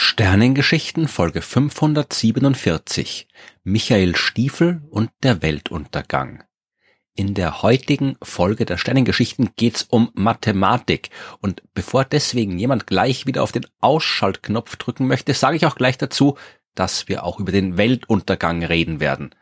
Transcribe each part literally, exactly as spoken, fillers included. Sternengeschichten Folge fünfhundertsiebenundvierzig Michael Stifel und der Weltuntergang. In der heutigen Folge der Sternengeschichten geht's um Mathematik, und bevor deswegen jemand gleich wieder auf den Ausschaltknopf drücken möchte, sage ich auch gleich dazu, dass wir auch über den Weltuntergang reden werden.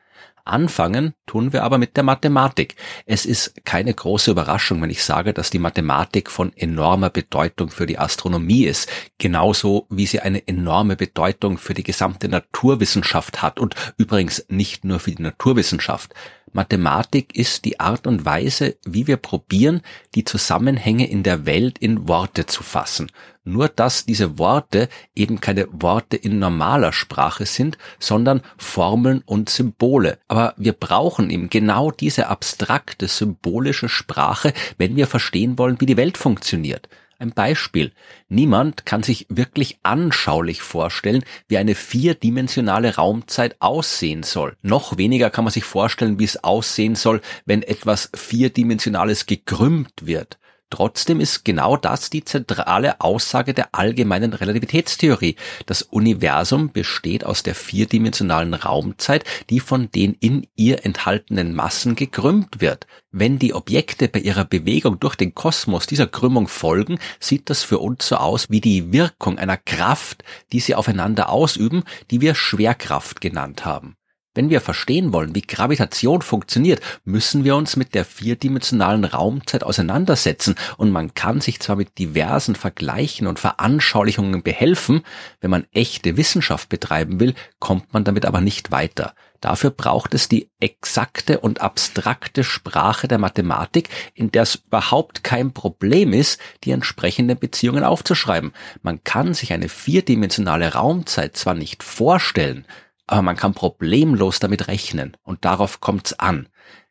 Anfangen tun wir aber mit der Mathematik. Es ist keine große Überraschung, wenn ich sage, dass die Mathematik von enormer Bedeutung für die Astronomie ist, genauso wie sie eine enorme Bedeutung für die gesamte Naturwissenschaft hat und übrigens nicht nur für die Naturwissenschaft. Mathematik ist die Art und Weise, wie wir probieren, die Zusammenhänge in der Welt in Worte zu fassen. Nur dass diese Worte eben keine Worte in normaler Sprache sind, sondern Formeln und Symbole. Aber wir brauchen eben genau diese abstrakte, symbolische Sprache, wenn wir verstehen wollen, wie die Welt funktioniert. Ein Beispiel. Niemand kann sich wirklich anschaulich vorstellen, wie eine vierdimensionale Raumzeit aussehen soll. Noch weniger kann man sich vorstellen, wie es aussehen soll, wenn etwas Vierdimensionales gekrümmt wird. Trotzdem ist genau das die zentrale Aussage der allgemeinen Relativitätstheorie. Das Universum besteht aus der vierdimensionalen Raumzeit, die von den in ihr enthaltenen Massen gekrümmt wird. Wenn die Objekte bei ihrer Bewegung durch den Kosmos dieser Krümmung folgen, sieht das für uns so aus wie die Wirkung einer Kraft, die sie aufeinander ausüben, die wir Schwerkraft genannt haben. Wenn wir verstehen wollen, wie Gravitation funktioniert, müssen wir uns mit der vierdimensionalen Raumzeit auseinandersetzen, und man kann sich zwar mit diversen Vergleichen und Veranschaulichungen behelfen, wenn man echte Wissenschaft betreiben will, kommt man damit aber nicht weiter. Dafür braucht es die exakte und abstrakte Sprache der Mathematik, in der es überhaupt kein Problem ist, die entsprechenden Beziehungen aufzuschreiben. Man kann sich eine vierdimensionale Raumzeit zwar nicht vorstellen, aber man kann problemlos damit rechnen, und darauf kommt's an.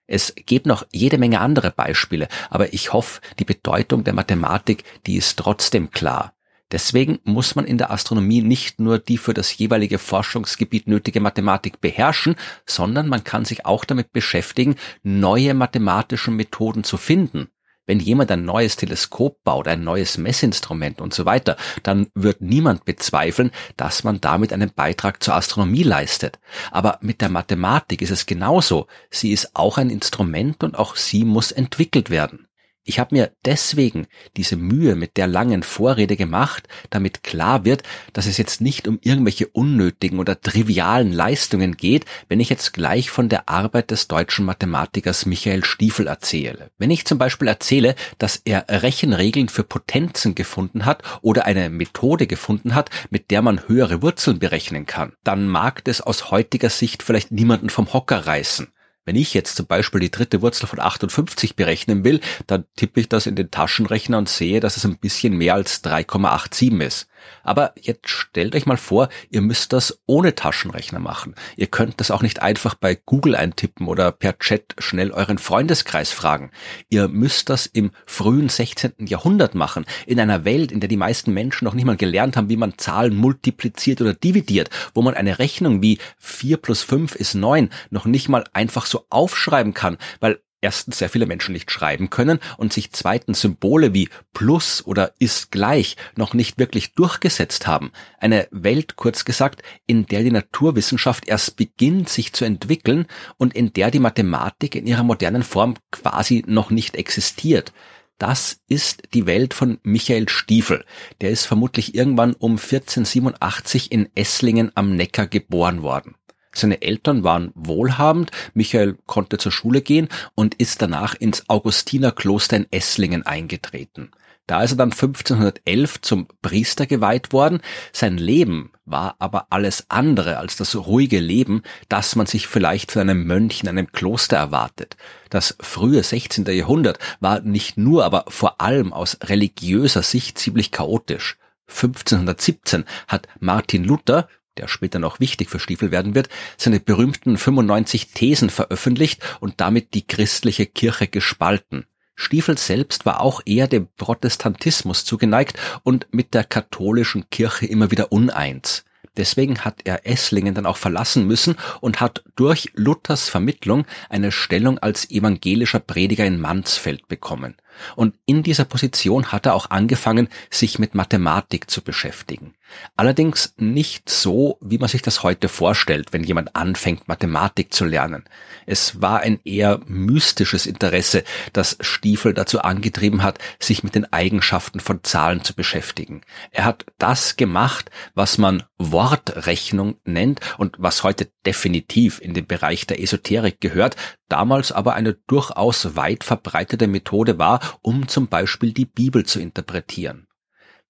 Es gibt noch jede Menge andere Beispiele, aber ich hoffe, die Bedeutung der Mathematik, die ist trotzdem klar. Deswegen muss man in der Astronomie nicht nur die für das jeweilige Forschungsgebiet nötige Mathematik beherrschen, sondern man kann sich auch damit beschäftigen, neue mathematische Methoden zu finden. Wenn jemand ein neues Teleskop baut, ein neues Messinstrument und so weiter, dann wird niemand bezweifeln, dass man damit einen Beitrag zur Astronomie leistet. Aber mit der Mathematik ist es genauso. Sie ist auch ein Instrument, und auch sie muss entwickelt werden. Ich habe mir deswegen diese Mühe mit der langen Vorrede gemacht, damit klar wird, dass es jetzt nicht um irgendwelche unnötigen oder trivialen Leistungen geht, wenn ich jetzt gleich von der Arbeit des deutschen Mathematikers Michael Stifel erzähle. Wenn ich zum Beispiel erzähle, dass er Rechenregeln für Potenzen gefunden hat oder eine Methode gefunden hat, mit der man höhere Wurzeln berechnen kann, dann mag das aus heutiger Sicht vielleicht niemanden vom Hocker reißen. Wenn ich jetzt zum Beispiel die dritte Wurzel von achtundfünfzig berechnen will, dann tippe ich das in den Taschenrechner und sehe, dass es ein bisschen mehr als drei Komma siebenundachtzig ist. Aber jetzt stellt euch mal vor, ihr müsst das ohne Taschenrechner machen. Ihr könnt das auch nicht einfach bei Google eintippen oder per Chat schnell euren Freundeskreis fragen. Ihr müsst das im frühen sechzehnten Jahrhundert machen, in einer Welt, in der die meisten Menschen noch nicht mal gelernt haben, wie man Zahlen multipliziert oder dividiert, wo man eine Rechnung wie vier plus fünf ist neun noch nicht mal einfach so aufschreiben kann, weil erstens sehr viele Menschen nicht schreiben können und sich zweitens Symbole wie plus oder ist gleich noch nicht wirklich durchgesetzt haben. Eine Welt, kurz gesagt, in der die Naturwissenschaft erst beginnt, sich zu entwickeln, und in der die Mathematik in ihrer modernen Form quasi noch nicht existiert. Das ist die Welt von Michael Stifel. Der ist vermutlich irgendwann um vierzehnhundertsiebenundachtzig in Esslingen am Neckar geboren worden. Seine Eltern waren wohlhabend, Michael konnte zur Schule gehen und ist danach ins Augustinerkloster in Esslingen eingetreten. Da ist er dann fünfzehnhundertelf zum Priester geweiht worden. Sein Leben war aber alles andere als das ruhige Leben, das man sich vielleicht von einem Mönch in einem Kloster erwartet. Das frühe sechzehnte Jahrhundert war nicht nur, aber vor allem aus religiöser Sicht ziemlich chaotisch. fünfzehnhundertsiebzehn hat Martin Luther, der später noch wichtig für Stifel werden wird, seine berühmten fünfundneunzig Thesen veröffentlicht und damit die christliche Kirche gespalten. Stifel selbst war auch eher dem Protestantismus zugeneigt und mit der katholischen Kirche immer wieder uneins. Deswegen hat er Esslingen dann auch verlassen müssen und hat durch Luthers Vermittlung eine Stellung als evangelischer Prediger in Mansfeld bekommen. Und in dieser Position hat er auch angefangen, sich mit Mathematik zu beschäftigen. Allerdings nicht so, wie man sich das heute vorstellt, wenn jemand anfängt, Mathematik zu lernen. Es war ein eher mystisches Interesse, das Stifel dazu angetrieben hat, sich mit den Eigenschaften von Zahlen zu beschäftigen. Er hat das gemacht, was man Wortrechnung nennt und was heute definitiv in den Bereich der Esoterik gehört, damals aber eine durchaus weit verbreitete Methode war, um zum Beispiel die Bibel zu interpretieren.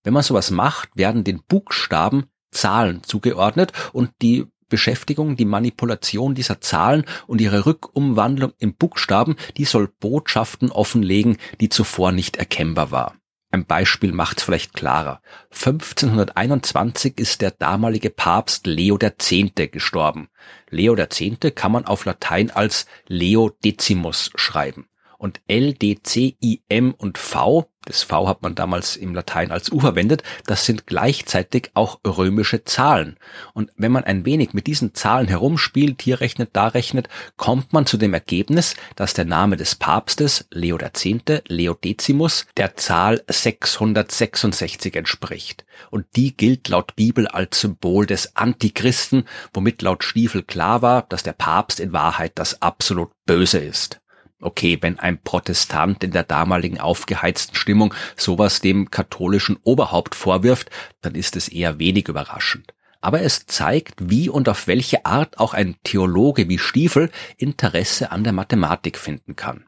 Wenn man sowas macht, werden den Buchstaben Zahlen zugeordnet und die Beschäftigung, die Manipulation dieser Zahlen und ihre Rückumwandlung in Buchstaben, die soll Botschaften offenlegen, die zuvor nicht erkennbar war. Ein Beispiel macht's vielleicht klarer. fünfzehnhunderteinundzwanzig ist der damalige Papst Leo X. gestorben. Leo X. kann man auf Latein als Leo Decimus schreiben. Und L, D, C, I, M und V, das V hat man damals im Latein als U verwendet, das sind gleichzeitig auch römische Zahlen. Und wenn man ein wenig mit diesen Zahlen herumspielt, hier rechnet, da rechnet, kommt man zu dem Ergebnis, dass der Name des Papstes, Leo X., Leo Decimus, der Zahl sechshundertsechsundsechzig entspricht. Und die gilt laut Bibel als Symbol des Antichristen, womit laut Stifel klar war, dass der Papst in Wahrheit das absolut Böse ist. Okay, wenn ein Protestant in der damaligen aufgeheizten Stimmung sowas dem katholischen Oberhaupt vorwirft, dann ist es eher wenig überraschend. Aber es zeigt, wie und auf welche Art auch ein Theologe wie Stifel Interesse an der Mathematik finden kann.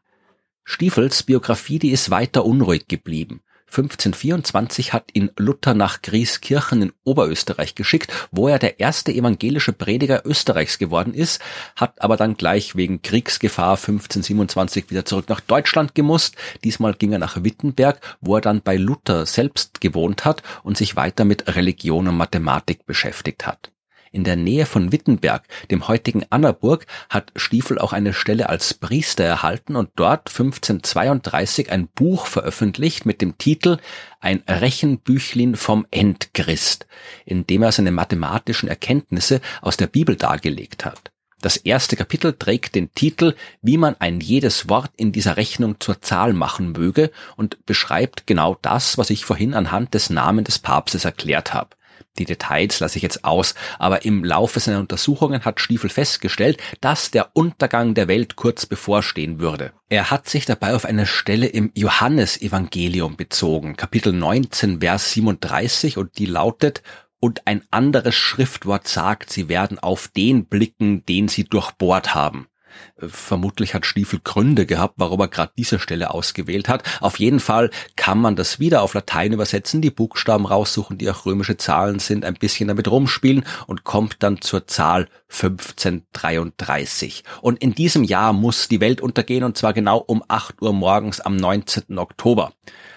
Stifels Biografie, die ist weiter unruhig geblieben. fünfzehnhundertvierundzwanzig hat ihn Luther nach Grieskirchen in Oberösterreich geschickt, wo er der erste evangelische Prediger Österreichs geworden ist, hat aber dann gleich wegen Kriegsgefahr fünfzehnhundertsiebenundzwanzig wieder zurück nach Deutschland gemusst. Diesmal ging er nach Wittenberg, wo er dann bei Luther selbst gewohnt hat und sich weiter mit Religion und Mathematik beschäftigt hat. In der Nähe von Wittenberg, dem heutigen Annaburg, hat Stifel auch eine Stelle als Priester erhalten und dort fünfzehnhundertzweiunddreißig ein Buch veröffentlicht mit dem Titel »Ein Rechenbüchlein vom Endchrist«, in dem er seine mathematischen Erkenntnisse aus der Bibel dargelegt hat. Das erste Kapitel trägt den Titel »Wie man ein jedes Wort in dieser Rechnung zur Zahl machen möge« und beschreibt genau das, was ich vorhin anhand des Namens des Papstes erklärt habe. Die Details lasse ich jetzt aus, aber im Laufe seiner Untersuchungen hat Stifel festgestellt, dass der Untergang der Welt kurz bevorstehen würde. Er hat sich dabei auf eine Stelle im Johannesevangelium bezogen, Kapitel neunzehn, Vers siebenunddreißig, und die lautet: Und ein anderes Schriftwort sagt, sie werden auf den blicken, den sie durchbohrt haben. Vermutlich hat Stifel Gründe gehabt, warum er gerade diese Stelle ausgewählt hat. Auf jeden Fall kann man das wieder auf Latein übersetzen, die Buchstaben raussuchen, die auch römische Zahlen sind, ein bisschen damit rumspielen und kommt dann zur Zahl fünfzehnhundertdreiunddreißig. Und in diesem Jahr muss die Welt untergehen, und zwar genau um acht Uhr morgens am neunzehnten Oktober.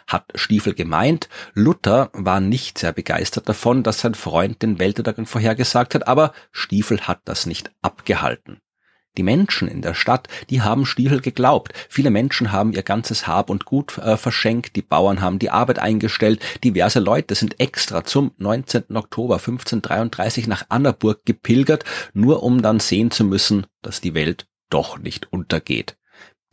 Hat Stifel gemeint. Luther war nicht sehr begeistert davon, dass sein Freund den Weltuntergang vorhergesagt hat, aber Stifel hat das nicht abgehalten. Die Menschen in der Stadt, die haben Stifel geglaubt. Viele Menschen haben ihr ganzes Hab und Gut äh, verschenkt, die Bauern haben die Arbeit eingestellt, diverse Leute sind extra zum neunzehnten Oktober fünfzehnhundertdreiunddreißig nach Annaburg gepilgert, nur um dann sehen zu müssen, dass die Welt doch nicht untergeht.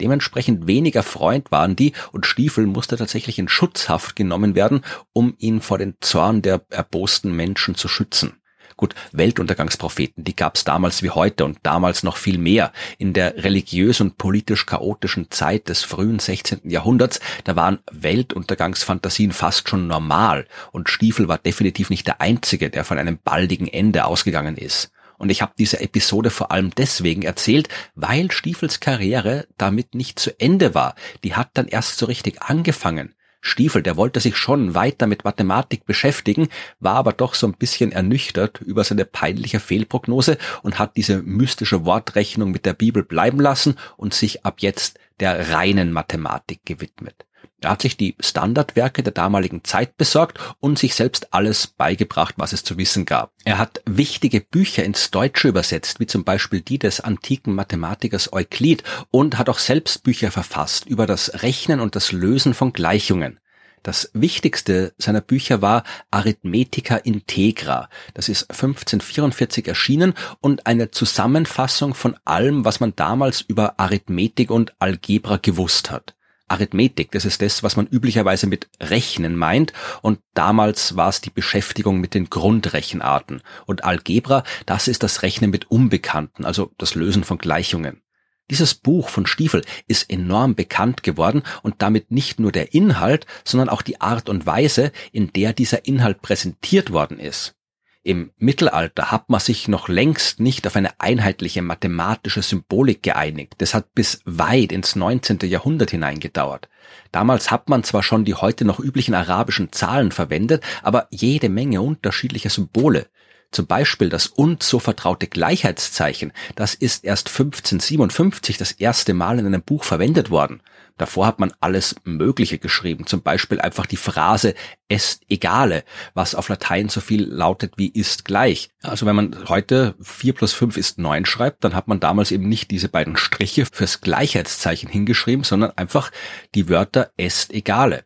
Dementsprechend weniger Freund waren die, und Stifel musste tatsächlich in Schutzhaft genommen werden, um ihn vor den Zorn der erbosten Menschen zu schützen. Gut, Weltuntergangspropheten, die gab's damals wie heute und damals noch viel mehr. In der religiös und politisch chaotischen Zeit des frühen sechzehnten Jahrhunderts, da waren Weltuntergangsfantasien fast schon normal, und Stifel war definitiv nicht der Einzige, der von einem baldigen Ende ausgegangen ist. Und ich habe diese Episode vor allem deswegen erzählt, weil Stifels Karriere damit nicht zu Ende war. Die hat dann erst so richtig angefangen. Stifel, der wollte sich schon weiter mit Mathematik beschäftigen, war aber doch so ein bisschen ernüchtert über seine peinliche Fehlprognose und hat diese mystische Wortrechnung mit der Bibel bleiben lassen und sich ab jetzt der reinen Mathematik gewidmet. Er hat sich die Standardwerke der damaligen Zeit besorgt und sich selbst alles beigebracht, was es zu wissen gab. Er hat wichtige Bücher ins Deutsche übersetzt, wie zum Beispiel die des antiken Mathematikers Euklid, und hat auch selbst Bücher verfasst über das Rechnen und das Lösen von Gleichungen. Das wichtigste seiner Bücher war Arithmetica Integra. Das ist fünfzehnhundertvierundvierzig erschienen und eine Zusammenfassung von allem, was man damals über Arithmetik und Algebra gewusst hat. Arithmetik. Das ist das, was man üblicherweise mit Rechnen meint, und damals war es die Beschäftigung mit den Grundrechenarten. Und Algebra, das ist das Rechnen mit Unbekannten, also das Lösen von Gleichungen. Dieses Buch von Stifel ist enorm bekannt geworden und damit nicht nur der Inhalt, sondern auch die Art und Weise, in der dieser Inhalt präsentiert worden ist. Im Mittelalter hat man sich noch längst nicht auf eine einheitliche mathematische Symbolik geeinigt. Das hat bis weit ins neunzehnte Jahrhundert hineingedauert. Damals hat man zwar schon die heute noch üblichen arabischen Zahlen verwendet, aber jede Menge unterschiedlicher Symbole. Zum Beispiel das uns so vertraute Gleichheitszeichen, das ist erst fünfzehnhundertsiebenundfünfzig das erste Mal in einem Buch verwendet worden. Davor hat man alles Mögliche geschrieben, zum Beispiel einfach die Phrase est egale, was auf Latein so viel lautet wie ist gleich. Also wenn man heute vier plus fünf ist neun schreibt, dann hat man damals eben nicht diese beiden Striche fürs Gleichheitszeichen hingeschrieben, sondern einfach die Wörter est egale.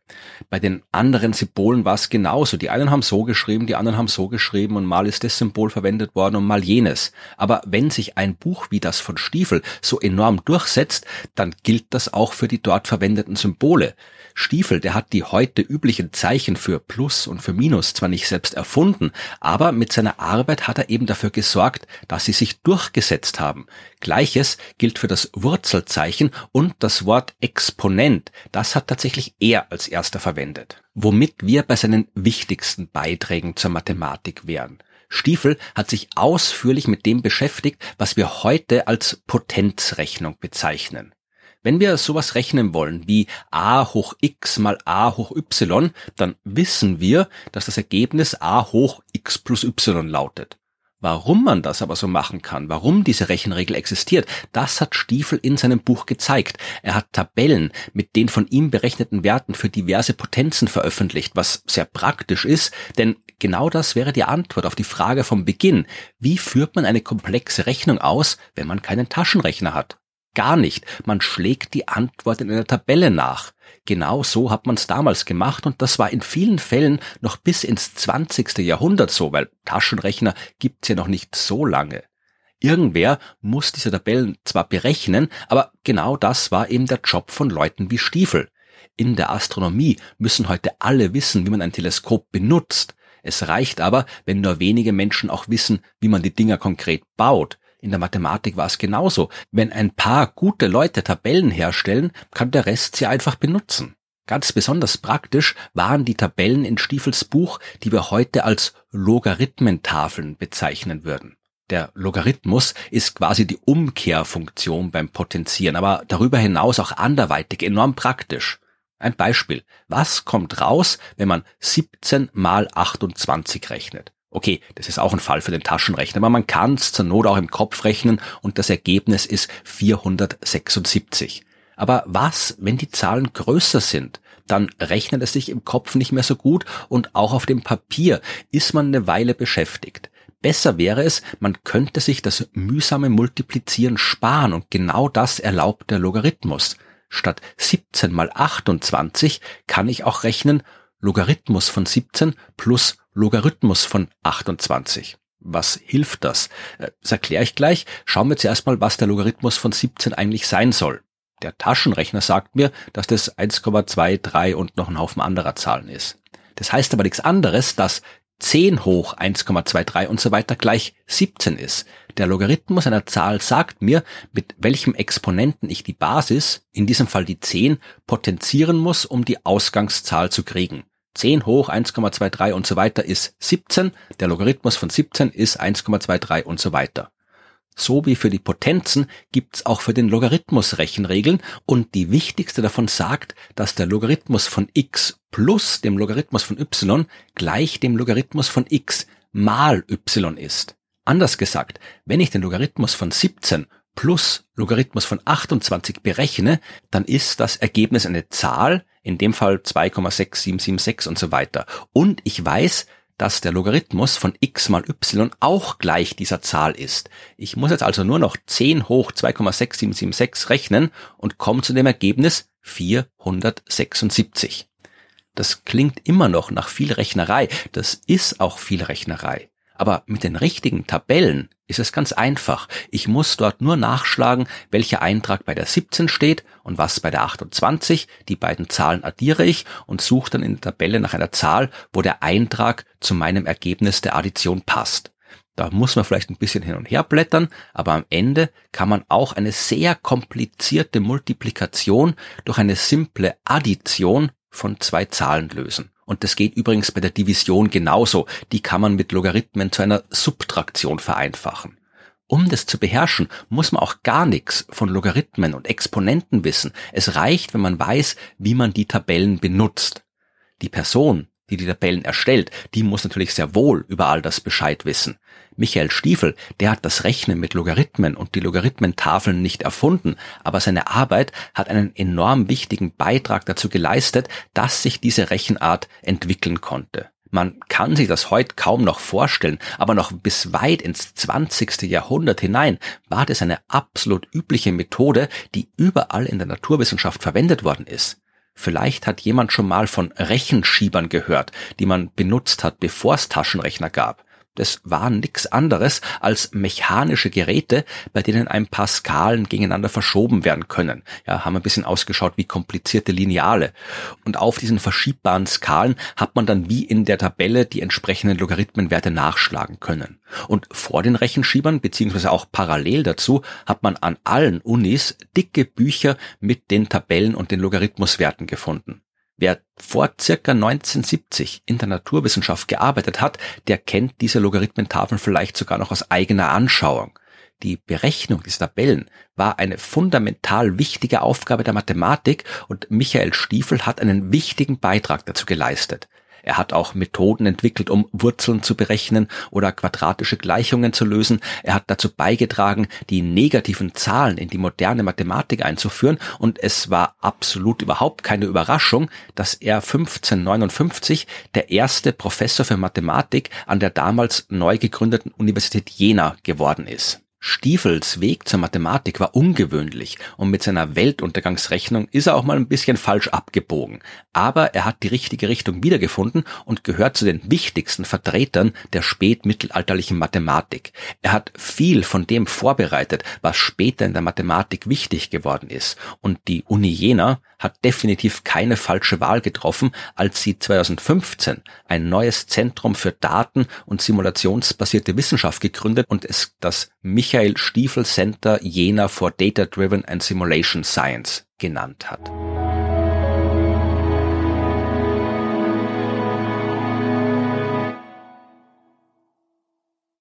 Bei den anderen Symbolen war es genauso. Die einen haben so geschrieben, die anderen haben so geschrieben und mal ist das Symbol verwendet worden und mal jenes. Aber wenn sich ein Buch wie das von Stifel so enorm durchsetzt, dann gilt das auch für die dort verwendeten Symbole. Stifel, der hat die heute üblichen Zeichen für Plus und für Minus zwar nicht selbst erfunden, aber mit seiner Arbeit hat er eben dafür gesorgt, dass sie sich durchgesetzt haben. Gleiches gilt für das Wurzelzeichen und das Wort Exponent. Das hat tatsächlich er als erster verwendet. Womit wir bei seinen wichtigsten Beiträgen zur Mathematik wären. Stifel hat sich ausführlich mit dem beschäftigt, was wir heute als Potenzrechnung bezeichnen. Wenn wir sowas rechnen wollen wie a hoch x mal a hoch y, dann wissen wir, dass das Ergebnis a hoch x plus y lautet. Warum man das aber so machen kann, warum diese Rechenregel existiert, das hat Stifel in seinem Buch gezeigt. Er hat Tabellen mit den von ihm berechneten Werten für diverse Potenzen veröffentlicht, was sehr praktisch ist, denn genau das wäre die Antwort auf die Frage vom Beginn. Wie führt man eine komplexe Rechnung aus, wenn man keinen Taschenrechner hat? Gar nicht. Man schlägt die Antwort in einer Tabelle nach. Genau so hat man es damals gemacht und das war in vielen Fällen noch bis ins zwanzigste Jahrhundert so, weil Taschenrechner gibt's ja noch nicht so lange. Irgendwer muss diese Tabellen zwar berechnen, aber genau das war eben der Job von Leuten wie Stifel. In der Astronomie müssen heute alle wissen, wie man ein Teleskop benutzt. Es reicht aber, wenn nur wenige Menschen auch wissen, wie man die Dinger konkret baut. In der Mathematik war es genauso. Wenn ein paar gute Leute Tabellen herstellen, kann der Rest sie einfach benutzen. Ganz besonders praktisch waren die Tabellen in Stifels Buch, die wir heute als Logarithmentafeln bezeichnen würden. Der Logarithmus ist quasi die Umkehrfunktion beim Potenzieren, aber darüber hinaus auch anderweitig enorm praktisch. Ein Beispiel. Was kommt raus, wenn man siebzehn mal achtundzwanzig rechnet? Okay, das ist auch ein Fall für den Taschenrechner, aber man kann es zur Not auch im Kopf rechnen und das Ergebnis ist vierhundertsechsundsiebzig. Aber was, wenn die Zahlen größer sind? Dann rechnet es sich im Kopf nicht mehr so gut und auch auf dem Papier ist man eine Weile beschäftigt. Besser wäre es, man könnte sich das mühsame Multiplizieren sparen und genau das erlaubt der Logarithmus. Statt siebzehn mal achtundzwanzig kann ich auch rechnen Logarithmus von siebzehn plus Logarithmus von achtundzwanzig. Was hilft das? Das erkläre ich gleich. Schauen wir zuerst mal, was der Logarithmus von siebzehn eigentlich sein soll. Der Taschenrechner sagt mir, dass das eins Komma dreiundzwanzig und noch ein Haufen anderer Zahlen ist. Das heißt aber nichts anderes, dass zehn hoch eins Komma dreiundzwanzig und so weiter gleich siebzehn ist. Der Logarithmus einer Zahl sagt mir, mit welchem Exponenten ich die Basis, in diesem Fall die zehn, potenzieren muss, um die Ausgangszahl zu kriegen. zehn hoch eins Komma dreiundzwanzig und so weiter ist siebzehn, der Logarithmus von siebzehn ist eins Komma dreiundzwanzig und so weiter. So wie für die Potenzen gibt's auch für den Logarithmus Rechenregeln und die wichtigste davon sagt, dass der Logarithmus von x plus dem Logarithmus von y gleich dem Logarithmus von x mal y ist. Anders gesagt, wenn ich den Logarithmus von siebzehn plus Logarithmus von achtundzwanzig berechne, dann ist das Ergebnis eine Zahl, in dem Fall zwei Komma sechs sieben sieben sechs und so weiter. Und ich weiß, dass der Logarithmus von x mal y auch gleich dieser Zahl ist. Ich muss jetzt also nur noch zehn hoch zwei Komma sechs sieben sieben sechs rechnen und komme zu dem Ergebnis vierhundertsechsundsiebzig. Das klingt immer noch nach viel Rechnerei. Das ist auch viel Rechnerei. Aber mit den richtigen Tabellen ist es ganz einfach. Ich muss dort nur nachschlagen, welcher Eintrag bei der siebzehn steht und was bei der achtundzwanzig. Die beiden Zahlen addiere ich und suche dann in der Tabelle nach einer Zahl, wo der Eintrag zu meinem Ergebnis der Addition passt. Da muss man vielleicht ein bisschen hin und her blättern, aber am Ende kann man auch eine sehr komplizierte Multiplikation durch eine simple Addition von zwei Zahlen lösen. Und das geht übrigens bei der Division genauso. Die kann man mit Logarithmen zu einer Subtraktion vereinfachen. Um das zu beherrschen, muss man auch gar nichts von Logarithmen und Exponenten wissen. Es reicht, wenn man weiß, wie man die Tabellen benutzt. Die Person, die die Tabellen erstellt, die muss natürlich sehr wohl über all das Bescheid wissen. Michael Stifel, der hat das Rechnen mit Logarithmen und die Logarithmentafeln nicht erfunden, aber seine Arbeit hat einen enorm wichtigen Beitrag dazu geleistet, dass sich diese Rechenart entwickeln konnte. Man kann sich das heute kaum noch vorstellen, aber noch bis weit ins zwanzigste Jahrhundert hinein war das eine absolut übliche Methode, die überall in der Naturwissenschaft verwendet worden ist. Vielleicht hat jemand schon mal von Rechenschiebern gehört, die man benutzt hat, bevor es Taschenrechner gab. Das waren nichts anderes als mechanische Geräte, bei denen ein paar Skalen gegeneinander verschoben werden können. Ja, haben ein bisschen ausgeschaut wie komplizierte Lineale. Und auf diesen verschiebbaren Skalen hat man dann wie in der Tabelle die entsprechenden Logarithmenwerte nachschlagen können. Und vor den Rechenschiebern, beziehungsweise auch parallel dazu, hat man an allen Unis dicke Bücher mit den Tabellen und den Logarithmuswerten gefunden. Wer vor ca. neunzehnhundertsiebzig in der Naturwissenschaft gearbeitet hat, der kennt diese Logarithmentafeln vielleicht sogar noch aus eigener Anschauung. Die Berechnung dieser Tabellen war eine fundamental wichtige Aufgabe der Mathematik und Michael Stifel hat einen wichtigen Beitrag dazu geleistet. Er hat auch Methoden entwickelt, um Wurzeln zu berechnen oder quadratische Gleichungen zu lösen. Er hat dazu beigetragen, die negativen Zahlen in die moderne Mathematik einzuführen. Und es war absolut überhaupt keine Überraschung, dass er fünfzehnhundertneunundfünfzig der erste Professor für Mathematik an der damals neu gegründeten Universität Jena geworden ist. Stifels Weg zur Mathematik war ungewöhnlich und mit seiner Weltuntergangsrechnung ist er auch mal ein bisschen falsch abgebogen. Aber er hat die richtige Richtung wiedergefunden und gehört zu den wichtigsten Vertretern der spätmittelalterlichen Mathematik. Er hat viel von dem vorbereitet, was später in der Mathematik wichtig geworden ist. Und die Uni Jena hat definitiv keine falsche Wahl getroffen, als sie zweitausendfünfzehn ein neues Zentrum für Daten- und simulationsbasierte Wissenschaft gegründet und es das Michael Michael Stifel Center Jena for Data-Driven and Simulation Science genannt hat.